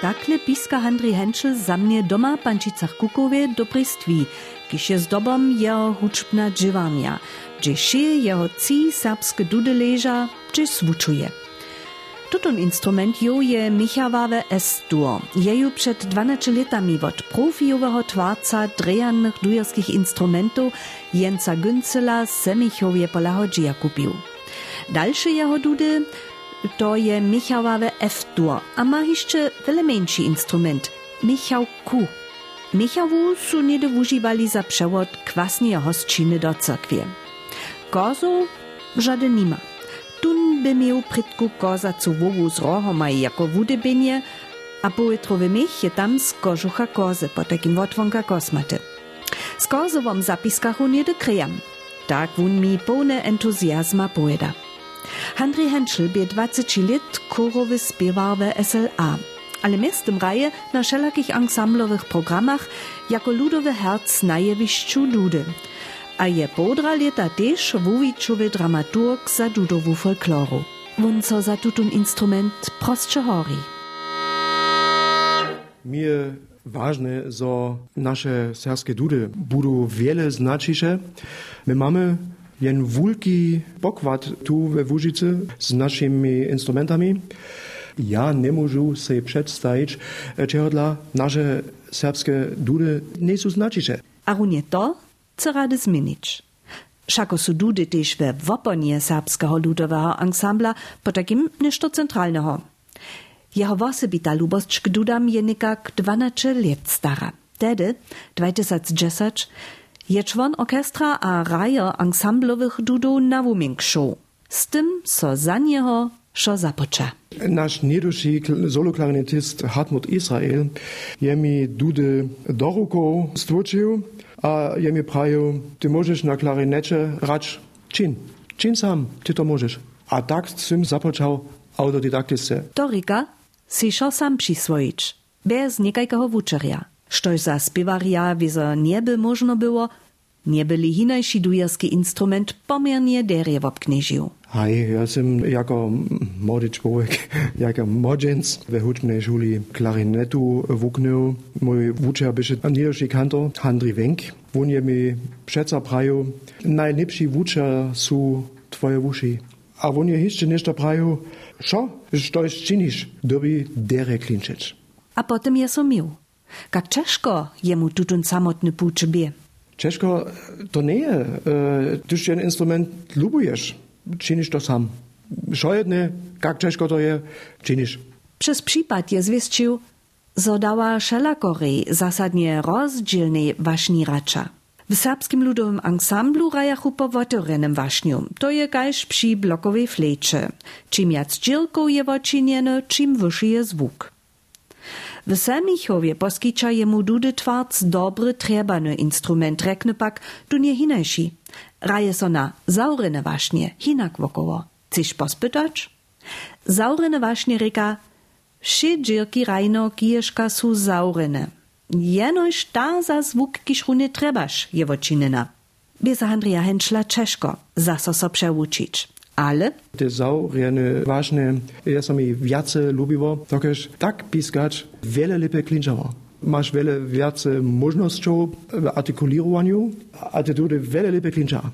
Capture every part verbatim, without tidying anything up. Takle píska Handry Henschel za mě doma Pančicach Kukově do priství, když je zdobom jeho hudbna dživámia, když jeho cí serbské dudy leža, když svučuje. Tuto instrument jo je Michaváve S-duo. Jeju před dvanaci letami od profijového tvárca drejaných dujerských instrumentů Jenca Güncela Semichově Polahodžia kupił. Další jeho dudy to je Michaváve F-duo a má ještě vele menší instrument Michał Q. Michavu su něde užívali za převod kvasně hostčiny do církve. Kozu žádný nima. Tun by měl přitku kozacu vovu s rohomaj jako vudebeně a poetrovi mech je tam z kožucha koze, po takým odvonka kosmate. Z kozovom zapiskachu něde krejam. Tak vun mi plné entuziasma pojeda. Handry Henschel by dvadsať let korowy zpěval ve S L A, ale městem raje na všelakých ansamblových programach jako Ludowe herc na jevišču dudy. A je podra leta tež Vuvičovi dramaturg za dudovu folkloru. Vun so za tutun instrument prostše hori. Mi je vážne, so naše serske dudy budu wiele značiše. My mamy jen wulki pokład tu we Łużycy z naszymi instrumentami. Ja nie mogę sobie przedstawić, czego dla nasze serbskie dudy nie są znaczysze. A runie to? Cerady zmienić. Szako su dudy też we woponie serbskiego ludowego ansambla, po takim nešto centralnego. Jeho osobita lubosť k dudam je nekak dvanace let stara. Tedy, dvetisíc desať, je člen orkestra a raje ansamblových dudů na Wuming Show. S tym, co za něho, co započa. Nasz nieduższy soloklarinetist Hartmut Israel je mi dudy do rukou stvočil a je mi prajo, ty możesz na klarinecze racz čin. Čin sam, ty to możesz. A tak z tym započal autodidaktyce. Torika si šo sam přisvojič, bez niekajkoho vúčeria. Štož za spivaria, vizo nieby možno było, niebyli hinajší dujerský instrument pomiernie derje v obknežiu. Hej, ja som jako mladý človek, jako mladženc ve hudbnej šuli klarinetu vúknil. Môj vúčer byše niedošší kantor Handry Wenk. On je mi přeca prajo, najlepší vúčer sú tvoje vúši. A on je ešte nešto prajo, šo, štož činiš, doby derje klinčeč. A potom je som mil. Jak ciężko jemu tutun samotny půjčbě? Ciężko to nie je. Tyż ten instrument lubujesz, czynisz to sam. Szojedne, jak ciężko to je, czynisz. Przez przypad je zwiescił, że dała szelakory zasadnie rozdzielnej waśni racza. W serbskim ludowym ansamblu rajachu po wotorenem waśniu. To je kajż przy blokowej flejcze. Czym jac dżilką je woczynieno, czym wyższy je zwuk. V Semichowie poskicza jemu dudy twarc dobry trebany instrument, rekne pak, tu nie hinajši. Raje so na zaurene waśnie, hinak wokoło. Chceš pospytać? Zaurene waśnie reka, vše džirki rajno kiješka su zaurene. Jenož ta za zvuk, kiš rune trebaš, je vočinena. Beza Handrija Henschla Češko, zaso so přeučič. Ale? Te zaurene vážne, ja som ich viace ľúbivo, tokež tak pískač veľa lepe klinčavo. Máš veľa viace možnosťov v artikulirovaniu a te dude veľa lepe klinča.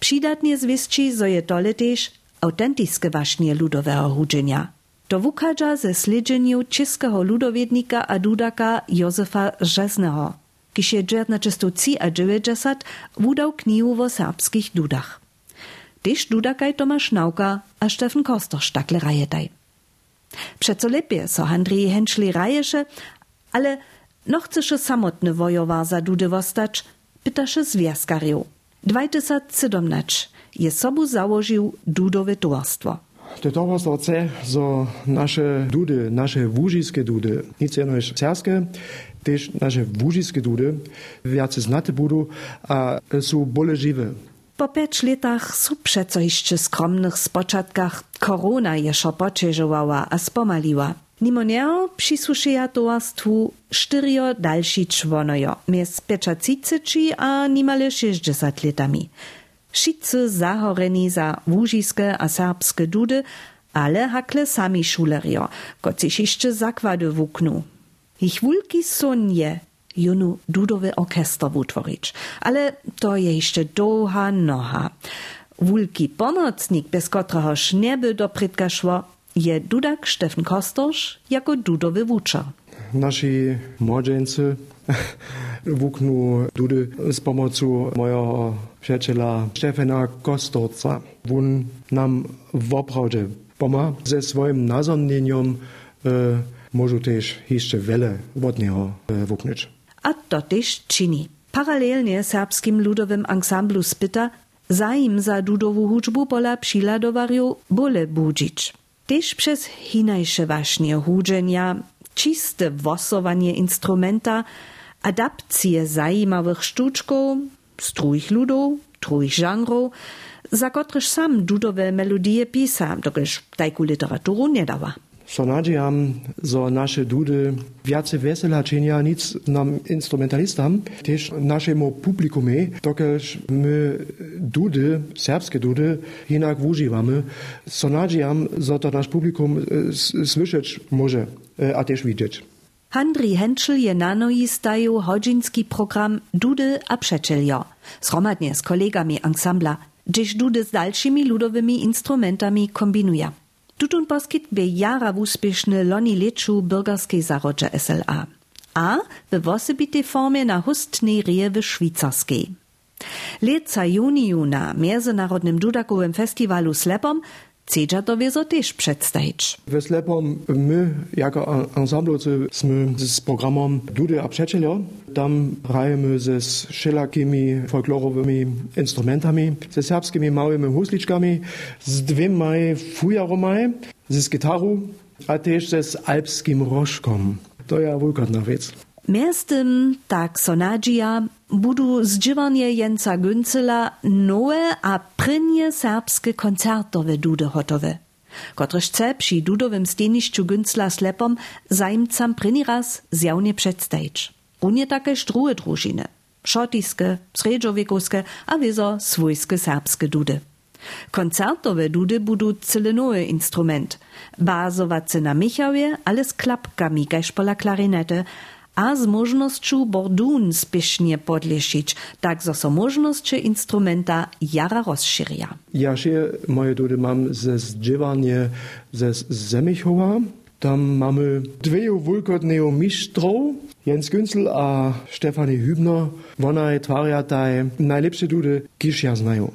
Přidatne zvisči, zo je tole tež autentické vášnie ľudového hudženia. To vukadža ze sledženiu českého ľudovednika a dudaka Jozefa Žezného, kýž je devätnásť stodeväťdesiat a deväťdesiat vúdal knihu vo serbských dudach. Tyż dudakaj Tomasz Nauka a Stefan Kostosz takle rajetaj. Przeco lepiej so Handry Henschli raješe, ale no chceše samotne wojowar za dudy wostać, pytaše zwiaskarju. dvetisíc sedemnásť je sobu założył dudowe towarstwo. To towarstwo chce, so nasze dudy, nasze wóżiskie dudy, nic jenoś serskie, tyż nasze wóżiskie dudy, wiace znate budu, a są bole żywe. Po pięć letach su przeco jeszcze skromnych spočatkach korona jeszcze poczeżowała a spomaliła. Nimo niego przysłyszyja towarstwu czterio dalsi członojo, między pięćdziesiąt a niemale sześćdziesiąt letami. Wszyscy zahoreni za wóżiskie a serbskie dudy ale hakle sami šulerio, ko cišišče zakwady wuknu. Ich wulki son je junu dudowy orkester utworić, ale to je jeszcze doha noha. Wulki pomocnik, bez kotrahoż nie by do prytka szło, je dudak Stefan Kostosz jako dudowy wuczer. Nasi młodzieńcy wuknu dudy z pomocą mojego przyjaciela Stefana Kostorza. On nam woprawdzie pomaga ze swoim nazomnieniem, e, może też jeszcze wiele od niego e, wuknąć. A to też czyni. Paralelnie serbskim ludowym ansamblu Spyta zaim za dudową huczbu pola przyladowariu bole budzić. Też przez hinajsze właśnie hudzenia, čiste vosovanie instrumenta, adapcie zajímavých štučkov, strujich ľudov, strujich žanrov, za kotrež sam dudové melodie písa, dokež tajku literatúru nedáva. So nadžiam, so naše dudy viace vesela čenia nic nám instrumentalistam, tež našemu publikume, dokež my dudy, serbske dudy, jinak vúžívame. So nadžiam, so to náš publikum slyšeč môže a tež vidieť. Handri Henschel je na noji stajú hodžinský program Dudy a Přečeljo. Zromadne s kolegami ansambla, kdež dudy s dalšími ľudovými instrumentami kombinuja. Tutun poskit by jara úspěšný loni leču bürgerskej zarodže S L A. A ve vosebitej formě na hustnej rije v Švýcarskej. Leca juniu na Mierzenarodnym Dudakowym Festivalu Slepom Cedža to vězo tež předstajíč. Ve Slepom my, jako ansamblovci, jsme s programem Dudy a Přečeljo. Tam hrajeme se šelakými folklorovými instrumentami, se serbskými malými husličkami, s dvěma fujaromaj, s gitarou a tež s alpským rožkom. To je vulkatná věc. Městem tak sonadžia budu zdživanje Jenca Güncela nowe a prynje serbske koncertowe dude hotove. Kotrež chce při dudovym stenišću Güncela Slepom zajimcam pryniraz zjavne předstajič. On je takež druhe družine, šotiske, sredžovekovske a vizo svojske serbske dude. Koncertowe dude budu cyle nowy instrument, bazovace na Michauje, ale s klapkami kaž pola klarinete, a z možnosťou bordún spišne podliešiť, tak zo so možnosť instrumenta jara rozšíria. Ja šie moje dudy mám ze zdživanie ze Zemichova. Tam máme dveju vulkotného mištrov, Jens Güncel a Stefanie Hübner. Ona je tvariataj najlepšie dudy, kýž ja znajú.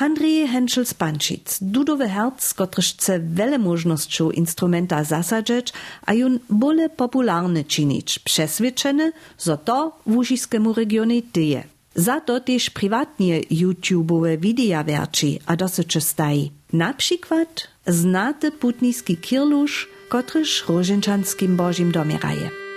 Handri Henschel z Pančic, dudové herc, kotrež chce vele možnosťou instrumenta zasadžeč a jun bole populárne činič, přesvědčene, zo to vúžiskému regioni tyje. Za to tiež privátne YouTubeové videa verči a dosyče stají. Napríklad znáte putnícky kirluš, kotrež roženčanským božím domeraje.